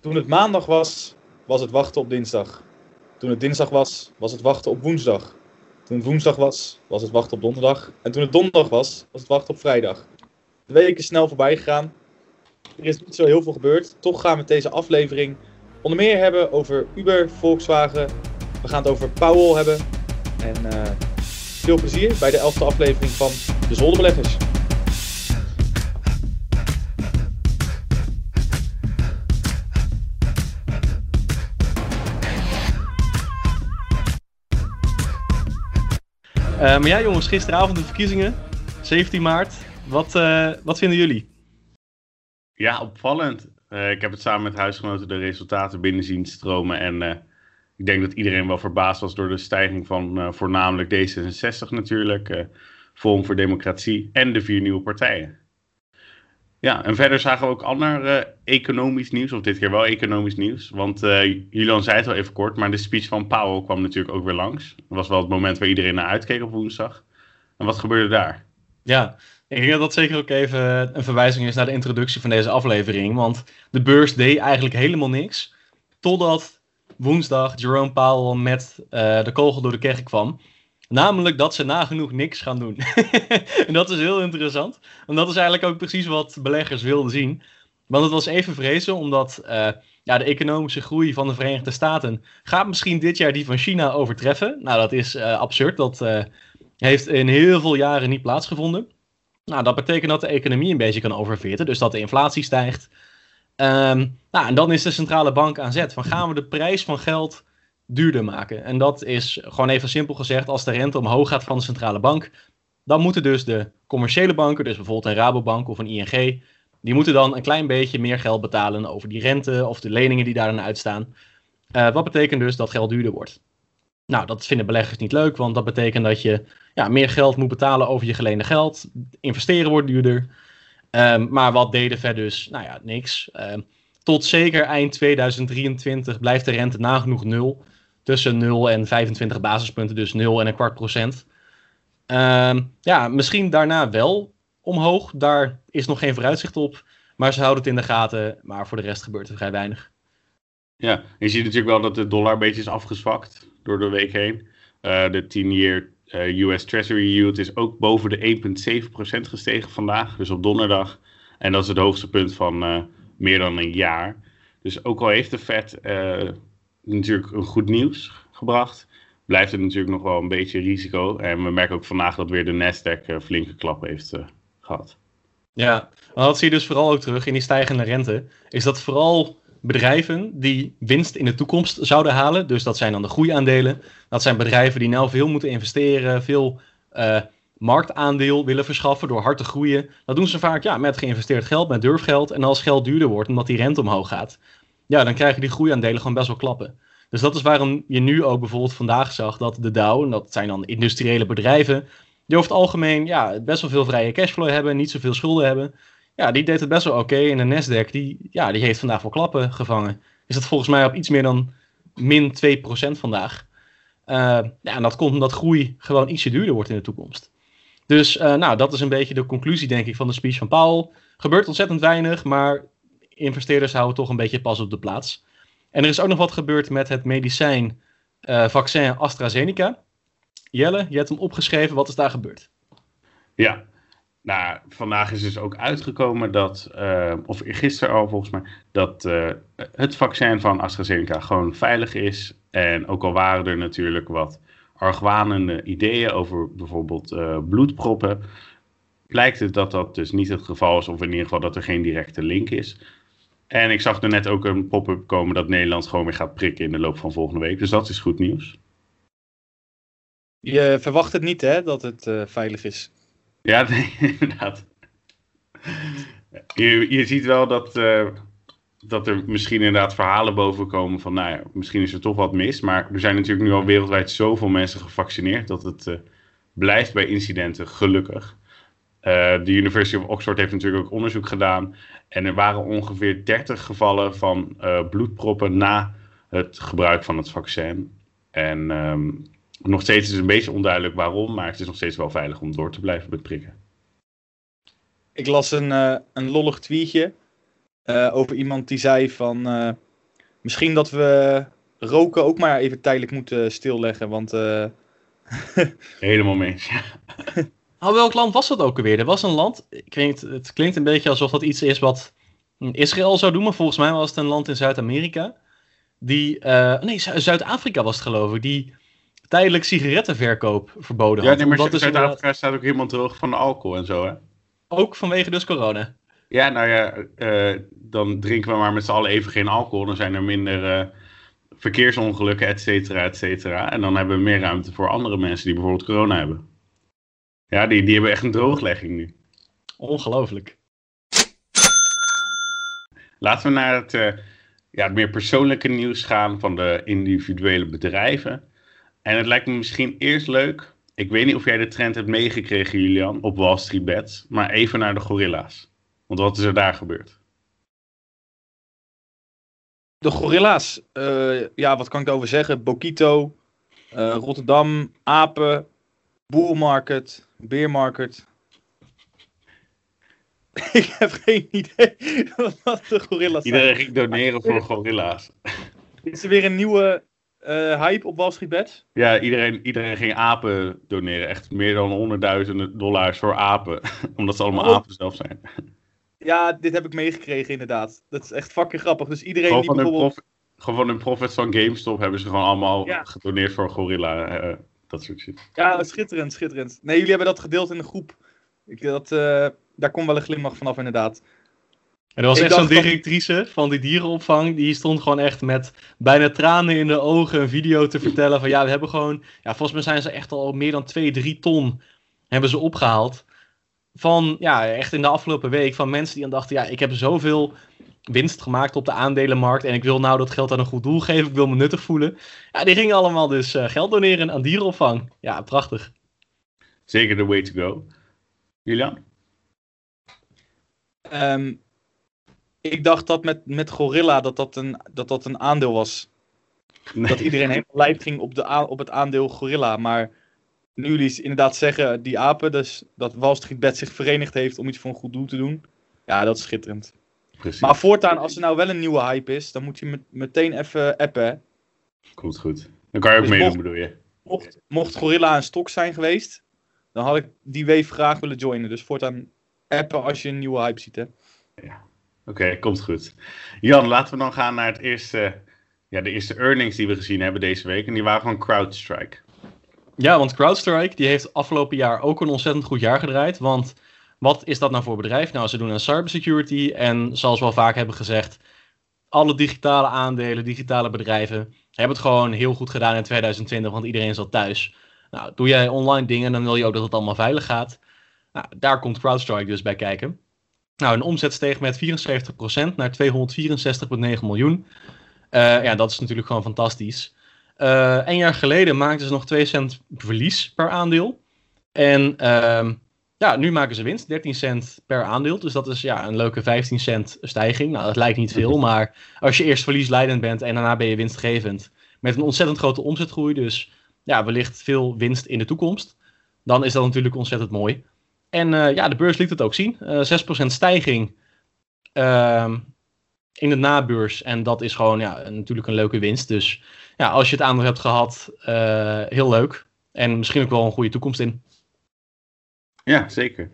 Toen het maandag was, was het wachten op dinsdag. Toen het dinsdag was, was het wachten op woensdag. Toen het woensdag was, was het wachten op donderdag. En toen het donderdag was, was het wachten op vrijdag. De week is snel voorbij gegaan. Er is niet zo heel veel gebeurd. Toch gaan we deze aflevering onder meer hebben over Uber, Volkswagen. We gaan het over Powell hebben. En veel plezier bij de 11e aflevering van De Zolderbeleggers. Maar ja jongens, gisteravond de verkiezingen, 17 maart. Wat vinden jullie? Ja, opvallend. Ik heb het samen met huisgenoten de resultaten binnen zien stromen. En ik denk dat iedereen wel verbaasd was door de stijging van voornamelijk D66 natuurlijk. Forum voor Democratie en de 4 nieuwe partijen. Ja, en verder zagen we ook ander economisch nieuws, of dit keer wel economisch nieuws. Want Julian zei het al even kort, maar de speech van Powell kwam natuurlijk ook weer langs. Dat was wel het moment waar iedereen naar uitkeek op woensdag. En wat gebeurde daar? Ja, ik denk dat dat zeker ook even een verwijzing is naar de introductie van deze aflevering. Want de beurs deed eigenlijk helemaal niks, totdat woensdag Jerome Powell met de kogel door de kerk kwam. Namelijk dat ze nagenoeg niks gaan doen. En dat is heel interessant. En dat is eigenlijk ook precies wat beleggers wilden zien. Want het was even vrezen, omdat de economische groei van de Verenigde Staten gaat misschien dit jaar die van China overtreffen. Nou, dat is absurd. Dat heeft in heel veel jaren niet plaatsgevonden. Nou, dat betekent dat de economie een beetje kan overvitten. Dus dat de inflatie stijgt. En dan is de centrale bank aan zet. Van, gaan we de prijs van geld duurder maken. En dat is gewoon even simpel gezegd, als de rente omhoog gaat van de centrale bank, dan moeten dus de commerciële banken, dus bijvoorbeeld een Rabobank of een ING, die moeten dan een klein beetje meer geld betalen over die rente of de leningen die daarin uitstaan. Wat betekent dus dat geld duurder wordt. Nou, dat vinden beleggers niet leuk, want dat betekent dat je meer geld moet betalen over je geleende geld. Investeren wordt duurder. Maar wat deden Fed dus? Nou ja, niks. Tot zeker eind 2023 blijft de rente nagenoeg nul. Tussen 0 en 25 basispunten, dus 0,25%. Misschien daarna wel omhoog. Daar is nog geen vooruitzicht op. Maar ze houden het in de gaten. Maar voor de rest gebeurt er vrij weinig. Ja, je ziet natuurlijk wel dat de dollar een beetje is afgezwakt door de week heen. De 10-year US Treasury yield is ook boven de 1,7% gestegen vandaag. Dus op donderdag. En dat is het hoogste punt van meer dan een jaar. Dus ook al heeft de Fed natuurlijk een goed nieuws gebracht, blijft het natuurlijk nog wel een beetje risico. En we merken ook vandaag dat weer de Nasdaq flinke klap heeft gehad. Ja, dat zie je dus vooral ook terug in die stijgende rente. Is dat vooral bedrijven die winst in de toekomst zouden halen. Dus dat zijn dan de groeiaandelen. Dat zijn bedrijven die nou veel moeten investeren, veel marktaandeel willen verschaffen door hard te groeien. Dat doen ze vaak met geïnvesteerd geld, met durfgeld. En als geld duurder wordt, omdat die rente omhoog gaat, ja, dan krijgen die groeiaandelen gewoon best wel klappen. Dus dat is waarom je nu ook bijvoorbeeld vandaag zag dat de Dow, en dat zijn dan industriële bedrijven, die over het algemeen best wel veel vrije cashflow hebben, niet zoveel schulden hebben. Ja, die deed het best wel oké. En de Nasdaq, die heeft vandaag wel klappen gevangen. Is dat volgens mij op iets meer dan min 2% vandaag. En dat komt omdat groei gewoon ietsje duurder wordt in de toekomst. Dus dat is een beetje de conclusie, denk ik, van de speech van Powell. Gebeurt ontzettend weinig, maar investeerders houden toch een beetje pas op de plaats. En er is ook nog wat gebeurd met het medicijn, vaccin AstraZeneca. Jelle, je hebt hem opgeschreven. Wat is daar gebeurd? Ja, nou, vandaag is dus ook uitgekomen dat, of gisteren al volgens mij, dat het vaccin van AstraZeneca gewoon veilig is. En ook al waren er natuurlijk wat argwanende ideeën over bijvoorbeeld bloedproppen, blijkt het dat dat dus niet het geval is, of in ieder geval dat er geen directe link is. En ik zag er net ook een pop-up komen dat Nederland gewoon weer gaat prikken in de loop van volgende week. Dus dat is goed nieuws. Je verwacht het niet, hè, dat het veilig is. Ja, nee, inderdaad. Je ziet wel dat er misschien inderdaad verhalen boven komen van, nou ja, misschien is er toch wat mis. Maar er zijn natuurlijk nu al wereldwijd zoveel mensen gevaccineerd dat het blijft bij incidenten, gelukkig. De University of Oxford heeft natuurlijk ook onderzoek gedaan. En er waren ongeveer 30 gevallen van bloedproppen na het gebruik van het vaccin. En nog steeds is het een beetje onduidelijk waarom, maar het is nog steeds wel veilig om door te blijven met prikken. Ik las een lollig tweetje over iemand die zei van Misschien dat we roken ook maar even tijdelijk moeten stilleggen, want... Helemaal mee. Nou, welk land was dat ook alweer? Er was een land, het klinkt een beetje alsof dat iets is wat Israël zou doen, maar volgens mij was het een land in Zuid-Amerika. Zuid-Afrika was het geloof ik, die tijdelijk sigarettenverkoop verboden had. Ja, nee, maar Zuid-Afrika staat ook helemaal droog van de alcohol en zo, hè? Ook vanwege dus corona. Ja, nou ja, dan drinken we maar met z'n allen even geen alcohol. Dan zijn er minder verkeersongelukken, et cetera, et cetera. En dan hebben we meer ruimte voor andere mensen die bijvoorbeeld corona hebben. Ja, die hebben echt een drooglegging nu. Ongelooflijk. Laten we naar het meer persoonlijke nieuws gaan van de individuele bedrijven. En het lijkt me misschien eerst leuk... Ik weet niet of jij de trend hebt meegekregen, Julian, op Wall Street Bets. Maar even naar de gorilla's. Want wat is er daar gebeurd? De gorilla's. Wat kan ik daarover zeggen? Bokito, Rotterdam, apen, bull market, bear market. Ik heb geen idee wat de gorilla's zijn. Iedereen ging doneren voor gorilla's. Is er weer een nieuwe hype op Wall Street Bets? Ja, iedereen ging apen doneren. Echt meer dan $100.000 voor apen. Omdat ze allemaal apen zelf zijn. Ja, dit heb ik meegekregen inderdaad. Dat is echt fucking grappig. Dus iedereen gewoon die bijvoorbeeld... Gewoon van hun profits van GameStop hebben ze gewoon allemaal gedoneerd voor gorilla. Dat soort shit. Ja, schitterend. Nee, jullie hebben dat gedeeld in de groep. Daar komt wel een glimlach vanaf inderdaad. En er was echt zo'n directrice van die dierenopvang, die stond gewoon echt met bijna tranen in de ogen een video te vertellen van ja, we hebben gewoon, ja, volgens mij zijn ze echt al meer dan 2-3 ton hebben ze opgehaald van, ja, echt in de afgelopen week van mensen die aan dachten, ja, ik heb zoveel winst gemaakt op de aandelenmarkt en ik wil nou dat geld aan een goed doel geven, ik wil me nuttig voelen. Ja, die gingen allemaal dus geld doneren aan dierenopvang. Ja, prachtig. Zeker the way to go. Julian? Ik dacht dat met gorilla dat een aandeel was. Nee. Dat iedereen helemaal lijp ging op het aandeel gorilla. Maar nu jullie inderdaad zeggen, die apen, dus dat Wall Street Bets zich verenigd heeft om iets voor een goed doel te doen. Ja, dat is schitterend. Precies. Maar voortaan, als er nou wel een nieuwe hype is, dan moet je meteen even appen. Goed. Dan kan je ook dus meedoen, bedoel je? Mocht gorilla een stok zijn geweest, dan had ik die wave graag willen joinen. Dus voortaan appen als je een nieuwe hype ziet, hè. Ja. Oké, komt goed. Jan, laten we dan gaan naar de eerste earnings die we gezien hebben deze week. En die waren van CrowdStrike. Ja, want CrowdStrike die heeft afgelopen jaar ook een ontzettend goed jaar gedraaid. Want wat is dat nou voor bedrijf? Nou, ze doen aan cybersecurity. En zoals we al vaak hebben gezegd, alle digitale aandelen, digitale bedrijven hebben het gewoon heel goed gedaan in 2020. Want iedereen zat thuis. Nou, doe jij online dingen, dan wil je ook dat het allemaal veilig gaat. Nou, daar komt CrowdStrike dus bij kijken. Nou, een omzet steeg met 74% naar 264,9 miljoen. Dat is natuurlijk gewoon fantastisch. Een jaar geleden maakten ze nog 2 cent verlies per aandeel. En nu maken ze winst, 13 cent per aandeel. Dus dat is een leuke 15 cent stijging. Nou, dat lijkt niet veel, maar als je eerst verliesleidend bent en daarna ben je winstgevend. Met een ontzettend grote omzetgroei, dus ja, wellicht veel winst in de toekomst. Dan is dat natuurlijk ontzettend mooi. En de beurs liet het ook zien. 6% stijging in de nabeurs. En dat is gewoon natuurlijk een leuke winst. Dus ja, als je het aandeel hebt gehad, heel leuk. En misschien ook wel een goede toekomst in. Ja, zeker.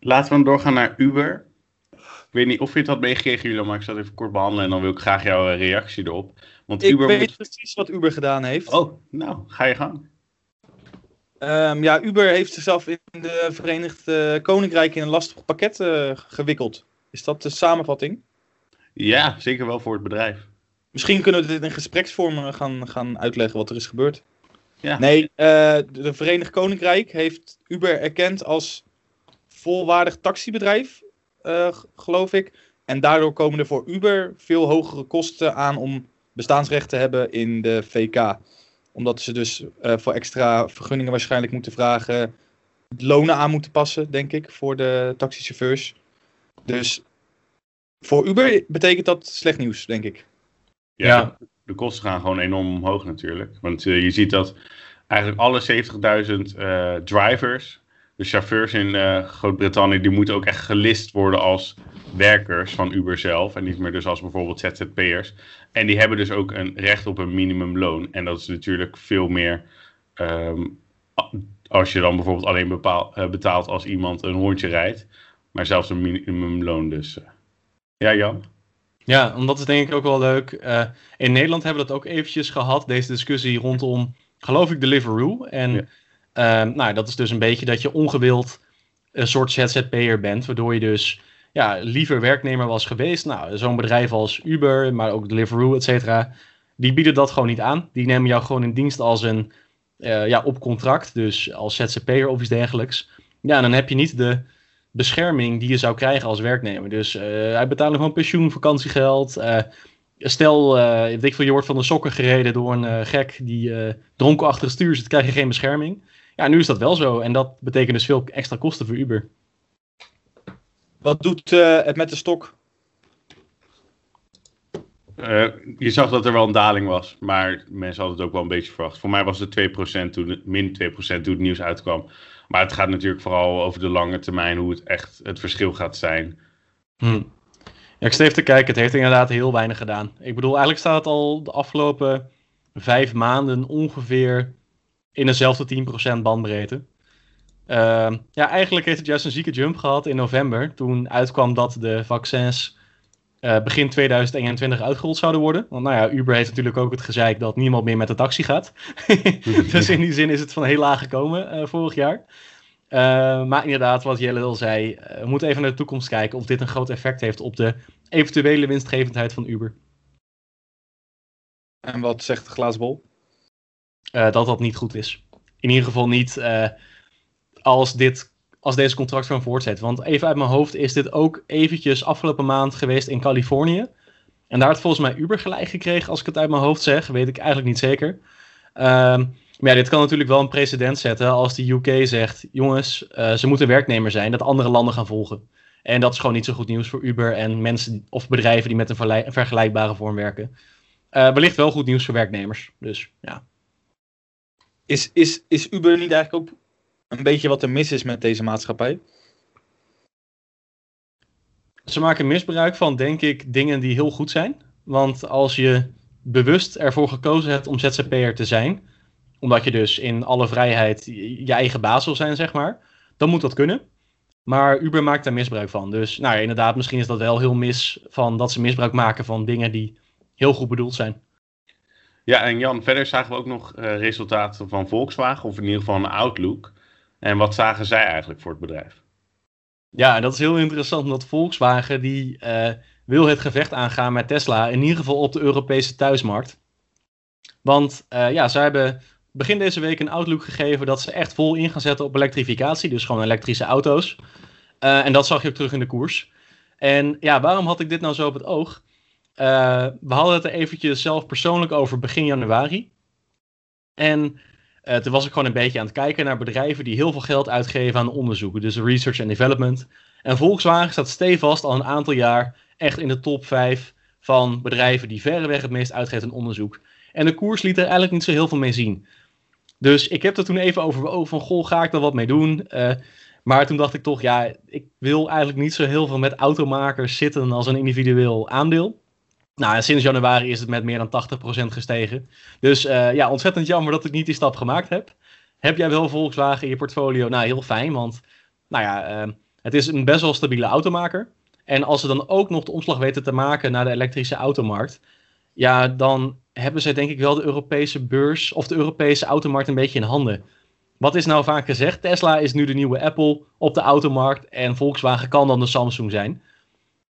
Laten we dan doorgaan naar Uber. Ik weet niet of je het had meegekregen, Julian, maar ik zal het even kort behandelen. En dan wil ik graag jouw reactie erop. Want ik weet precies wat Uber gedaan heeft. Oh, nou, ga je gang. Uber heeft zichzelf in de Verenigd Koninkrijk in een lastig pakket gewikkeld. Is dat de samenvatting? Ja, zeker wel voor het bedrijf. Misschien kunnen we dit in gespreksvormen gaan uitleggen wat er is gebeurd. Ja. Nee, de Verenigd Koninkrijk heeft Uber erkend als volwaardig taxibedrijf, geloof ik. En daardoor komen er voor Uber veel hogere kosten aan om bestaansrecht te hebben in de VK. Omdat ze dus voor extra vergunningen waarschijnlijk moeten vragen. Lonen aan moeten passen, denk ik, voor de taxichauffeurs. Dus voor Uber betekent dat slecht nieuws, denk ik. Ja, de kosten gaan gewoon enorm omhoog natuurlijk. Want je ziet dat eigenlijk alle 70.000 drivers... de chauffeurs in Groot-Brittannië, die moeten ook echt gelist worden als werkers van Uber zelf. En niet meer dus als bijvoorbeeld ZZP'ers. En die hebben dus ook een recht op een minimumloon. En dat is natuurlijk veel meer als je dan bijvoorbeeld alleen betaalt als iemand een hondje rijdt. Maar zelfs een minimumloon dus. Ja, Jan? Ja, omdat het denk ik ook wel leuk. In Nederland hebben we dat ook eventjes gehad. Deze discussie rondom, geloof ik, Deliveroo. En ja. Dat is dus een beetje dat je ongewild een soort ZZP'er bent. Waardoor je dus liever werknemer was geweest. Nou, zo'n bedrijf als Uber, maar ook Deliveroo, et cetera. Die bieden dat gewoon niet aan. Die nemen jou gewoon in dienst als een op contract. Dus als ZZP'er of iets dergelijks. Ja, en dan heb je niet de bescherming die je zou krijgen als werknemer. Dus hij betaalde gewoon pensioen, vakantiegeld. Stel, weet ik veel, je wordt van de sokken gereden door een gek die dronken achter het stuur zit, krijg je geen bescherming. Ja, nu is dat wel zo. En dat betekent dus veel extra kosten voor Uber. Wat doet het met de stok? Je zag dat er wel een daling was, maar mensen hadden het ook wel een beetje verwacht. Voor mij was het 2% min 2% toen het nieuws uitkwam. Maar het gaat natuurlijk vooral over de lange termijn, hoe het echt het verschil gaat zijn. Ja, ik sta even te kijken, het heeft inderdaad heel weinig gedaan. Ik bedoel, eigenlijk staat het al de afgelopen 5 maanden ongeveer in dezelfde 10% bandbreedte. Eigenlijk heeft het juist een zieke jump gehad in november, toen uitkwam dat de vaccins begin 2021 uitgerold zouden worden. Want Uber heeft natuurlijk ook het gezeik dat niemand meer met de taxi gaat. Dus in die zin is het van heel laag gekomen vorig jaar. Maar inderdaad, wat Jelle al zei, we moeten even naar de toekomst kijken of dit een groot effect heeft op de eventuele winstgevendheid van Uber. En wat zegt de glaasbol? Dat niet goed is. In ieder geval niet als deze contractvorm voortzet. Want even uit mijn hoofd is dit ook eventjes afgelopen maand geweest in Californië. En daar had volgens mij Uber gelijk gekregen, als ik het uit mijn hoofd zeg. Weet ik eigenlijk niet zeker. Maar dit kan natuurlijk wel een precedent zetten als de UK zegt, jongens, ze moeten werknemer zijn, dat andere landen gaan volgen. En dat is gewoon niet zo goed nieuws voor Uber en mensen of bedrijven die met een vergelijkbare vorm werken. Wellicht wel goed nieuws voor werknemers. Dus ja. Is Uber niet eigenlijk ook een beetje wat er mis is met deze maatschappij? Ze maken misbruik van, denk ik, dingen die heel goed zijn. Want als je bewust ervoor gekozen hebt om ZZP'er te zijn, omdat je dus in alle vrijheid je eigen baas wil zijn, zeg maar, dan moet dat kunnen. Maar Uber maakt daar misbruik van. Dus inderdaad, misschien is dat wel heel mis van dat ze misbruik maken van dingen die heel goed bedoeld zijn. Ja, en Jan, verder zagen we ook nog resultaten van Volkswagen, of in ieder geval een Outlook. En wat zagen zij eigenlijk voor het bedrijf? Ja, dat is heel interessant, omdat Volkswagen die wil het gevecht aangaan met Tesla, in ieder geval op de Europese thuismarkt. Want ze hebben begin deze week een outlook gegeven dat ze echt vol in gaan zetten op elektrificatie, dus gewoon elektrische auto's. En dat zag je ook terug in de koers. En ja, waarom had ik dit nou zo op het oog? We hadden het er eventjes zelf persoonlijk over begin januari. En toen was ik gewoon een beetje aan het kijken naar bedrijven die heel veel geld uitgeven aan onderzoeken. Dus research and development. En Volkswagen staat stevast al een aantal jaar echt in de top 5 van bedrijven die verreweg het meest uitgeven aan onderzoek. En de koers liet er eigenlijk niet zo heel veel mee zien. Dus ik heb er toen even over van, goh, ga ik daar wat mee doen? Maar toen dacht ik toch, ik wil eigenlijk niet zo heel veel met automakers zitten als een individueel aandeel. Nou, sinds januari is het met meer dan 80% gestegen. Dus ontzettend jammer dat ik niet die stap gemaakt heb. Heb jij wel Volkswagen in je portfolio? Nou, heel fijn, want het is een best wel stabiele automaker. En als ze dan ook nog de omslag weten te maken naar de elektrische automarkt, ja, dan hebben zij denk ik wel de Europese beurs of de Europese automarkt een beetje in handen. Wat is nou vaak gezegd? Tesla is nu de nieuwe Apple op de automarkt en Volkswagen kan dan de Samsung zijn.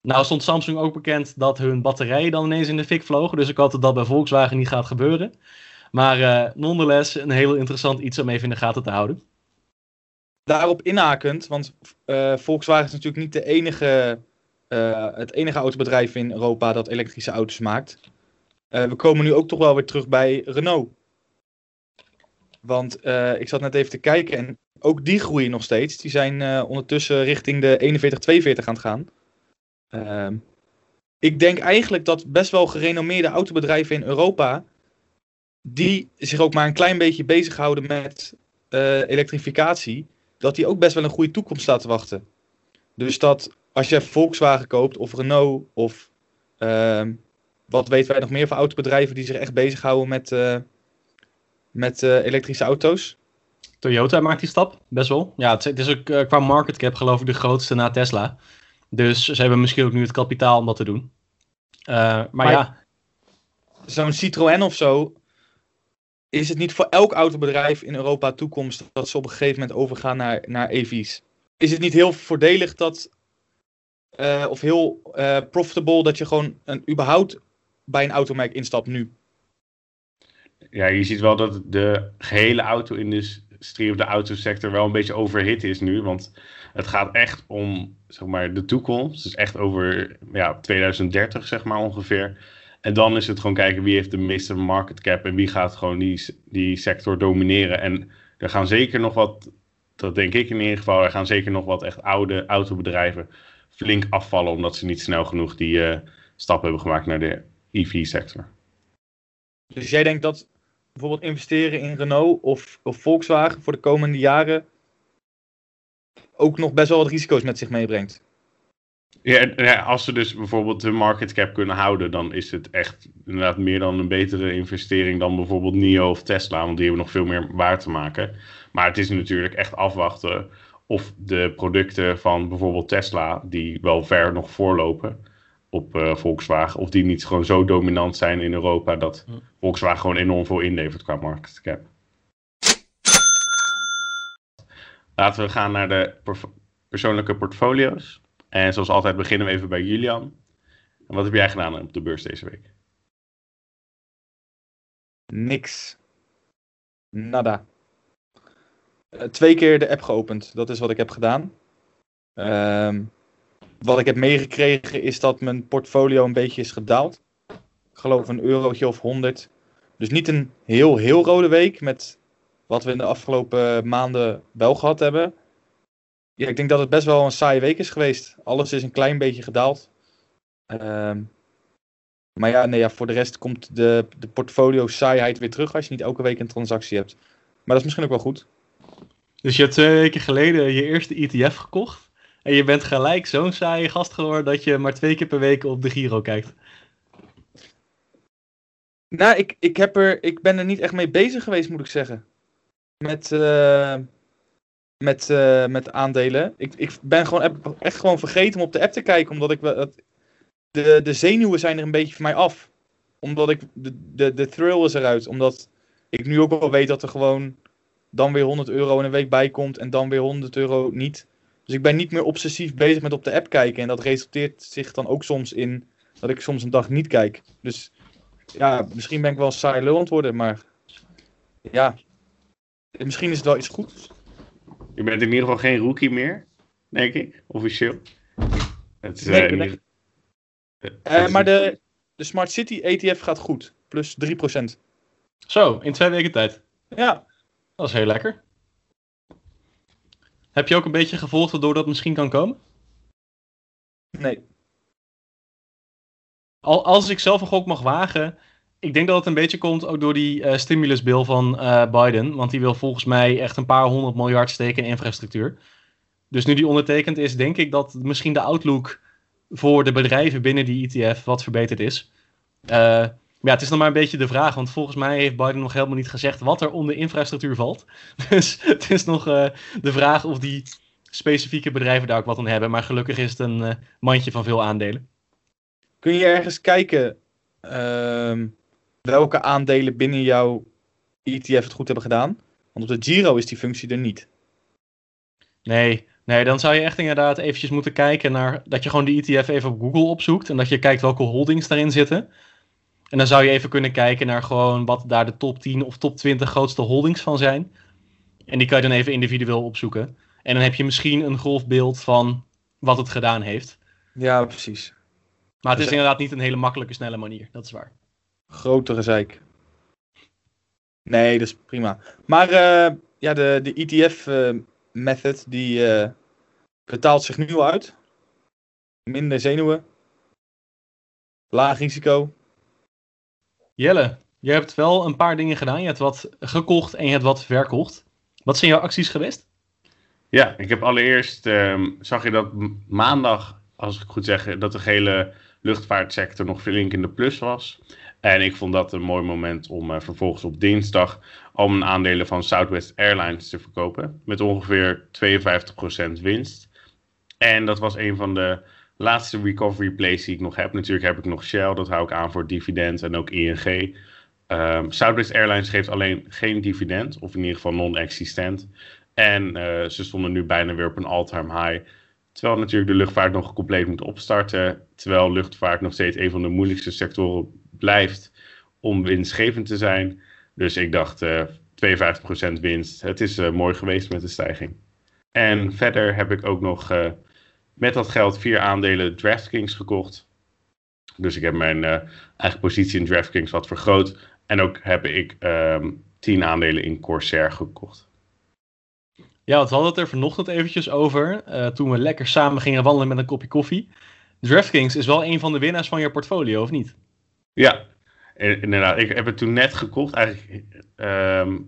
Nou stond Samsung ook bekend dat hun batterijen dan ineens in de fik vlogen. Dus ik hoop dat dat bij Volkswagen niet gaat gebeuren. Maar nonetheless een heel interessant iets om even in de gaten te houden. Daarop inhakend, want Volkswagen is natuurlijk niet de enige, het enige autobedrijf in Europa dat elektrische auto's maakt. We komen nu ook toch wel weer terug bij Renault. Want ik zat net even te kijken en ook die groeien nog steeds. Die zijn ondertussen richting de 41-42 aan het gaan. Ik denk eigenlijk dat best wel gerenommeerde autobedrijven in Europa, die zich ook maar een klein beetje bezighouden met elektrificatie, dat die ook best wel een goede toekomst staat te wachten. Dus dat als je Volkswagen koopt of Renault of wat weten wij nog meer van autobedrijven die zich echt bezighouden met elektrische auto's. Toyota maakt die stap, best wel. Ja, het is ook qua market cap geloof ik de grootste na Tesla. Dus ze hebben misschien ook nu het kapitaal om dat te doen. Maar ja, zo'n Citroën of zo, is het niet voor elk autobedrijf in Europa toekomst dat ze op een gegeven moment overgaan naar EV's? Is het niet heel voordelig dat, of heel profitable dat je gewoon überhaupt bij een automerk instapt nu? Ja, je ziet wel dat de gehele auto-industrie of de autosector wel een beetje overhit is nu. Want het gaat echt om, zeg maar, de toekomst. Dus echt over 2030, zeg maar, ongeveer. En dan is het gewoon kijken wie heeft de meeste market cap en wie gaat gewoon die sector domineren. En er gaan zeker nog wat, dat denk ik in ieder geval, er gaan zeker nog wat echt oude autobedrijven flink afvallen. Omdat ze niet snel genoeg die stap hebben gemaakt naar de EV-sector. Dus jij denkt dat bijvoorbeeld investeren in Renault of Volkswagen voor de komende jaren ook nog best wel wat risico's met zich meebrengt? Ja, als ze dus bijvoorbeeld de market cap kunnen houden, dan is het echt inderdaad meer dan een betere investering dan bijvoorbeeld NIO of Tesla, want die hebben nog veel meer waar te maken. Maar het is natuurlijk echt afwachten of de producten van bijvoorbeeld Tesla, die wel ver nog voorlopen op Volkswagen, of die niet gewoon zo dominant zijn in Europa dat Volkswagen gewoon enorm veel inlevert qua market cap. Laten we gaan naar de persoonlijke portfolio's. En zoals altijd beginnen we even bij Julian. En wat heb jij gedaan op de beurs deze week? Niks. Nada. 2 keer de app geopend. Dat is wat ik heb gedaan. Wat ik heb meegekregen is dat mijn portfolio een beetje is gedaald. Ik geloof €1 of 100. Dus niet een heel rode week met wat we in de afgelopen maanden wel gehad hebben. Ja, ik denk dat het best wel een saaie week is geweest. Alles is een klein beetje gedaald. Maar ja, voor de rest komt de portfolio saaiheid weer terug als je niet elke week een transactie hebt. Maar dat is misschien ook wel goed. Dus je hebt 2 weken geleden je eerste ETF gekocht. En je bent gelijk zo'n saaie gast geworden dat je maar 2 keer per week op de Giro kijkt. Nou, ik ben er niet echt mee bezig geweest, moet ik zeggen. Met aandelen. Ik ben gewoon echt gewoon vergeten om op de app te kijken. Omdat de zenuwen zijn er een beetje van mij af. Omdat de thrill is eruit. Omdat ik nu ook wel weet dat er gewoon dan weer €100 in een week bij komt. En dan weer €100 niet. Dus ik ben niet meer obsessief bezig met op de app kijken. En dat resulteert zich dan ook soms in dat ik soms een dag niet kijk. Dus ja, misschien ben ik wel een saai lul aan het worden. Maar ja, misschien is het wel iets goeds. Je bent in ieder geval geen rookie meer, denk ik, officieel. Het is, maar de Smart City ETF gaat goed, plus 3%. Zo, in 2 weken tijd. Ja. Dat is heel lekker. Heb je ook een beetje gevolgd waardoor dat misschien kan komen? Nee. Als ik zelf een gok mag wagen, ik denk dat het een beetje komt ook door die stimulusbill van Biden. Want die wil volgens mij echt een paar 100 miljard steken in infrastructuur. Dus nu die ondertekend is, denk ik dat misschien de outlook voor de bedrijven binnen die ETF wat verbeterd is. Maar het is nog maar een beetje de vraag. Want volgens mij heeft Biden nog helemaal niet gezegd wat er onder infrastructuur valt. Dus het is nog de vraag of die specifieke bedrijven daar ook wat aan hebben. Maar gelukkig is het een mandje van veel aandelen. Kun je ergens kijken welke aandelen binnen jouw ETF het goed hebben gedaan? Want op de Giro is die functie er niet. Nee, dan zou je echt inderdaad eventjes moeten kijken naar dat je gewoon de ETF even op Google opzoekt en dat je kijkt welke holdings daarin zitten. En dan zou je even kunnen kijken naar gewoon wat daar de top 10 of top 20 grootste holdings van zijn. En die kan je dan even individueel opzoeken. En dan heb je misschien een grof beeld van wat het gedaan heeft. Ja, precies. Maar het is inderdaad niet een hele makkelijke, snelle manier. Dat is waar. Grotere zeik. Nee, dat is prima. Maar de ETF-method, die betaalt zich nu uit. Minder zenuwen. Laag risico. Jelle, je hebt wel een paar dingen gedaan. Je hebt wat gekocht en je hebt wat verkocht. Wat zijn jouw acties geweest? Ja, ik heb allereerst, zag je dat maandag, als ik het goed zeg, dat de gele luchtvaartsector nog flink in de plus was. En ik vond dat een mooi moment om vervolgens op dinsdag al mijn aandelen van Southwest Airlines te verkopen. Met ongeveer 52% winst. En dat was een van de laatste recovery plays die ik nog heb. Natuurlijk heb ik nog Shell, dat hou ik aan voor dividend en ook ING. Southwest Airlines geeft alleen geen dividend, of in ieder geval non-existent. En ze stonden nu bijna weer op een all-time high. Terwijl natuurlijk de luchtvaart nog compleet moet opstarten. Terwijl luchtvaart nog steeds een van de moeilijkste sectoren blijft om winstgevend te zijn. Dus ik dacht 52% winst. Het is mooi geweest met de stijging. En verder heb ik ook nog met dat geld 4 aandelen DraftKings gekocht. Dus ik heb mijn eigen positie in DraftKings wat vergroot. En ook heb ik 10 aandelen in Corsair gekocht. Ja, want we hadden het er vanochtend eventjes over, toen we lekker samen gingen wandelen met een kopje koffie. DraftKings is wel een van de winnaars van je portfolio, of niet? Ja, inderdaad. Ik heb het toen net gekocht, eigenlijk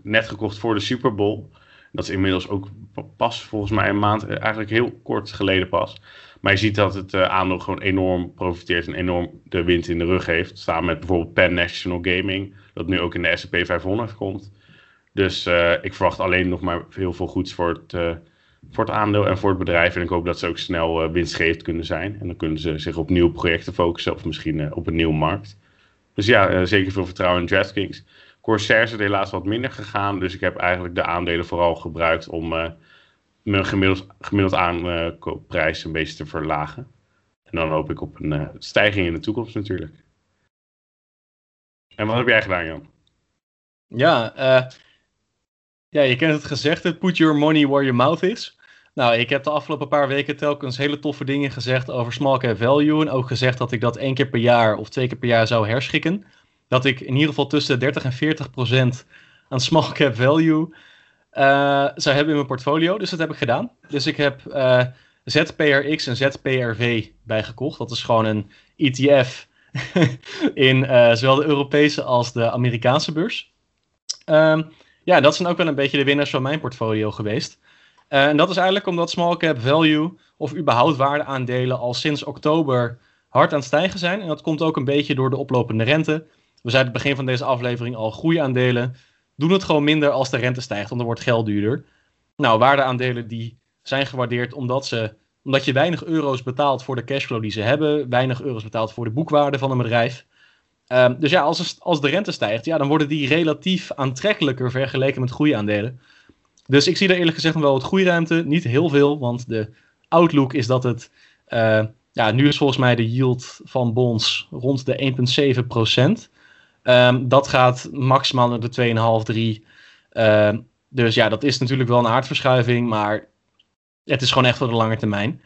net gekocht voor de Super Bowl. Dat is inmiddels ook pas volgens mij een maand, eigenlijk heel kort geleden pas. Maar je ziet dat het aandeel gewoon enorm profiteert en enorm de wind in de rug heeft. Samen met bijvoorbeeld Penn National Gaming, dat nu ook in de S&P 500 komt. Dus ik verwacht alleen nog maar heel veel goeds voor het aandeel en voor het bedrijf. En ik hoop dat ze ook snel winstgevend kunnen zijn. En dan kunnen ze zich op nieuwe projecten focussen of misschien op een nieuwe markt. Dus ja, zeker veel vertrouwen in DraftKings. Corsair is het helaas wat minder gegaan. Dus ik heb eigenlijk de aandelen vooral gebruikt om mijn gemiddeld aankoopprijs een beetje te verlagen. En dan hoop ik op een stijging in de toekomst natuurlijk. En wat heb jij gedaan, Jan? Ja, ja, je kent het gezegde, put your money where your mouth is. Nou, ik heb de afgelopen paar weken telkens hele toffe dingen gezegd over small cap value. En ook gezegd dat ik dat 1 keer per jaar of 2 keer per jaar zou herschikken. Dat ik in ieder geval tussen 30% en 40% aan small cap value zou hebben in mijn portfolio. Dus dat heb ik gedaan. Dus ik heb ZPRX en ZPRV bijgekocht. Dat is gewoon een ETF in zowel de Europese als de Amerikaanse beurs. Ja, dat zijn ook wel een beetje de winnaars van mijn portfolio geweest. En dat is eigenlijk omdat small cap value of überhaupt waardeaandelen al sinds oktober hard aan het stijgen zijn. En dat komt ook een beetje door de oplopende rente. We zeiden het begin van deze aflevering al, groeiaandelen doen het gewoon minder als de rente stijgt, want dan wordt geld duurder. Nou, waardeaandelen die zijn gewaardeerd omdat je weinig euro's betaalt voor de cashflow die ze hebben, weinig euro's betaalt voor de boekwaarde van een bedrijf. Dus ja, als de rente stijgt, ja, dan worden die relatief aantrekkelijker vergeleken met groeiaandelen. Dus ik zie daar eerlijk gezegd nog wel wat groeiruimte. Niet heel veel, want de outlook is dat het... nu is volgens mij de yield van bonds rond de 1,7%. Dat gaat maximaal naar de 2,5-3. Dus ja, dat is natuurlijk wel een aardverschuiving, maar het is gewoon echt voor de lange termijn.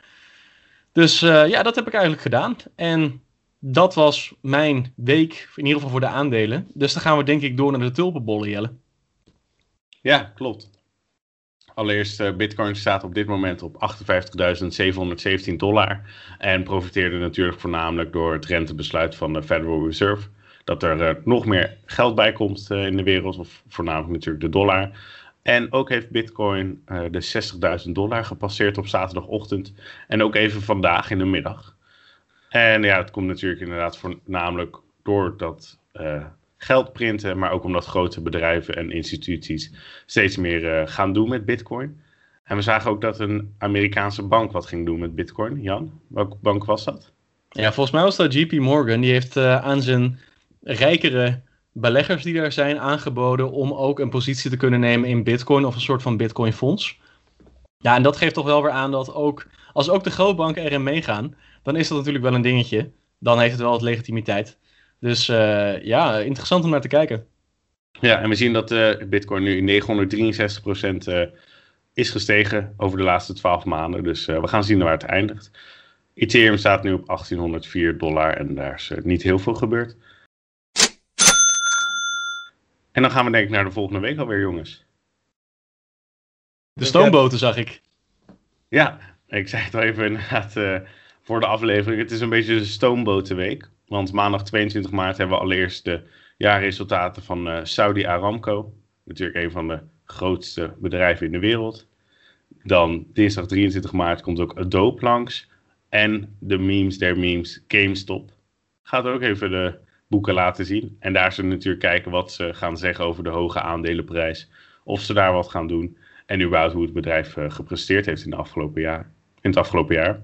Dus dat heb ik eigenlijk gedaan. En dat was mijn week, in ieder geval voor de aandelen. Dus dan gaan we denk ik door naar de tulpenbollen, Jelle. Ja, klopt. Allereerst, Bitcoin staat op dit moment op $58.717. En profiteerde natuurlijk voornamelijk door het rentebesluit van de Federal Reserve. Dat er nog meer geld bij komt in de wereld, of voornamelijk natuurlijk de dollar. En ook heeft Bitcoin de $60.000 gepasseerd op zaterdagochtend. En ook even vandaag in de middag. En ja, het komt natuurlijk inderdaad voornamelijk door dat geld printen, maar ook omdat grote bedrijven en instituties steeds meer gaan doen met Bitcoin. En we zagen ook dat een Amerikaanse bank wat ging doen met Bitcoin. Jan, welke bank was dat? Ja, volgens mij was dat JP Morgan. Die heeft aan zijn rijkere beleggers die daar zijn aangeboden om ook een positie te kunnen nemen in Bitcoin of een soort van Bitcoin-fonds. Ja, en dat geeft toch wel weer aan dat ook, als ook de grootbanken erin meegaan, dan is dat natuurlijk wel een dingetje. Dan heeft het wel wat legitimiteit. Dus interessant om naar te kijken. Ja, en we zien dat Bitcoin nu 963% is gestegen over de laatste 12 maanden. Dus we gaan zien waar het eindigt. Ethereum staat nu op $1804 en daar is niet heel veel gebeurd. En dan gaan we denk ik naar de volgende week alweer, jongens. De stoomboten zag ik. Ja, ik zei het al even inderdaad voor de aflevering. Het is een beetje de stoombotenweek. Want maandag 22 maart hebben we allereerst de jaarresultaten van Saudi Aramco. Natuurlijk een van de grootste bedrijven in de wereld. Dan dinsdag 23 maart komt ook Adobe langs. En de memes der memes, GameStop, gaat ook even de boeken laten zien. En daar zullen we natuurlijk kijken wat ze gaan zeggen over de hoge aandelenprijs. Of ze daar wat gaan doen. En überhaupt hoe het bedrijf gepresteerd heeft in het afgelopen jaar.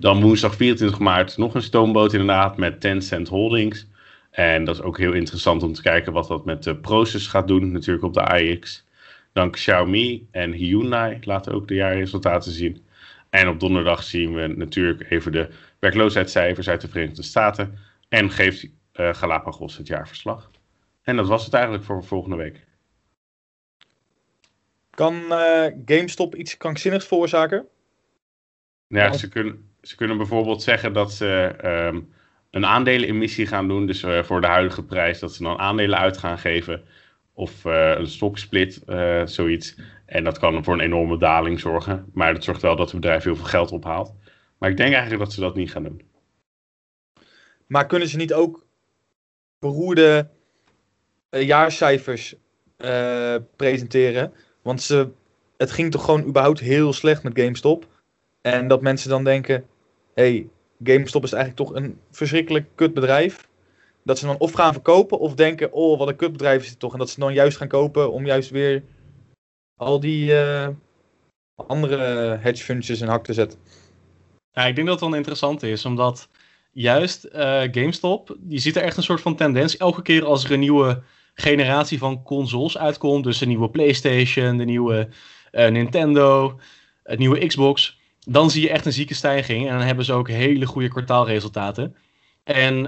Dan woensdag 24 maart nog een stoomboot inderdaad met Tencent Holdings. En dat is ook heel interessant om te kijken wat dat met de Proces gaat doen. Natuurlijk op de AEX. Dan Xiaomi en Hyundai laten ook de jaarresultaten zien. En op donderdag zien we natuurlijk even de werkloosheidscijfers uit de Verenigde Staten. En geeft Galapagos het jaarverslag. En dat was het eigenlijk voor volgende week. Kan GameStop iets krankzinnigs veroorzaken? Ja, ze kunnen bijvoorbeeld zeggen dat ze een aandelenemissie gaan doen. Dus voor de huidige prijs dat ze dan aandelen uit gaan geven. Of een stoksplit, zoiets. En dat kan voor een enorme daling zorgen. Maar dat zorgt wel dat het bedrijf heel veel geld ophaalt. Maar ik denk eigenlijk dat ze dat niet gaan doen. Maar kunnen ze niet ook beroerde jaarcijfers presenteren? Want het ging toch gewoon überhaupt heel slecht met GameStop. En dat mensen dan denken, hey, GameStop is eigenlijk toch een verschrikkelijk kutbedrijf. Dat ze dan of gaan verkopen of denken, oh wat een kutbedrijf is het toch. En dat ze dan juist gaan kopen om juist weer al die andere hedge funds in hak te zetten. Ja, ik denk dat het wel interessant is, omdat juist GameStop, je ziet er echt een soort van tendens. Elke keer als er een nieuwe generatie van consoles uitkomt, dus de nieuwe PlayStation, de nieuwe Nintendo, het nieuwe Xbox, dan zie je echt een zieke stijging. En dan hebben ze ook hele goede kwartaalresultaten. En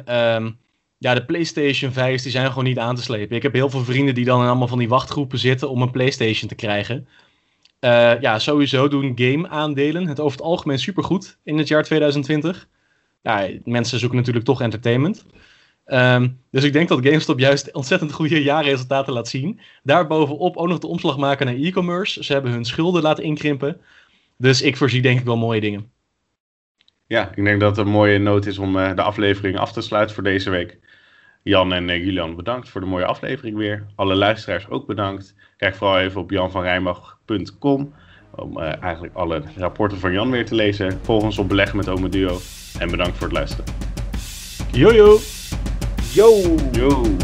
de PlayStation 5's die zijn gewoon niet aan te slepen. Ik heb heel veel vrienden die dan in allemaal van die wachtgroepen zitten om een PlayStation te krijgen. Sowieso doen game-aandelen het over het algemeen supergoed in het jaar 2020. Ja, mensen zoeken natuurlijk toch entertainment. Dus ik denk dat GameStop juist ontzettend goede jaarresultaten laat zien. Daarbovenop ook nog de omslag maken naar e-commerce. Ze hebben hun schulden laten inkrimpen. Dus ik voorzie denk ik wel mooie dingen. Ja, ik denk dat het een mooie noot is om de aflevering af te sluiten voor deze week. Jan en Julian, bedankt voor de mooie aflevering weer. Alle luisteraars ook bedankt. Kijk vooral even op janvanrijnbach.com om eigenlijk alle rapporten van Jan weer te lezen. Volg ons op Beleggen met Ome Duo. En bedankt voor het luisteren. Jojo! Yo!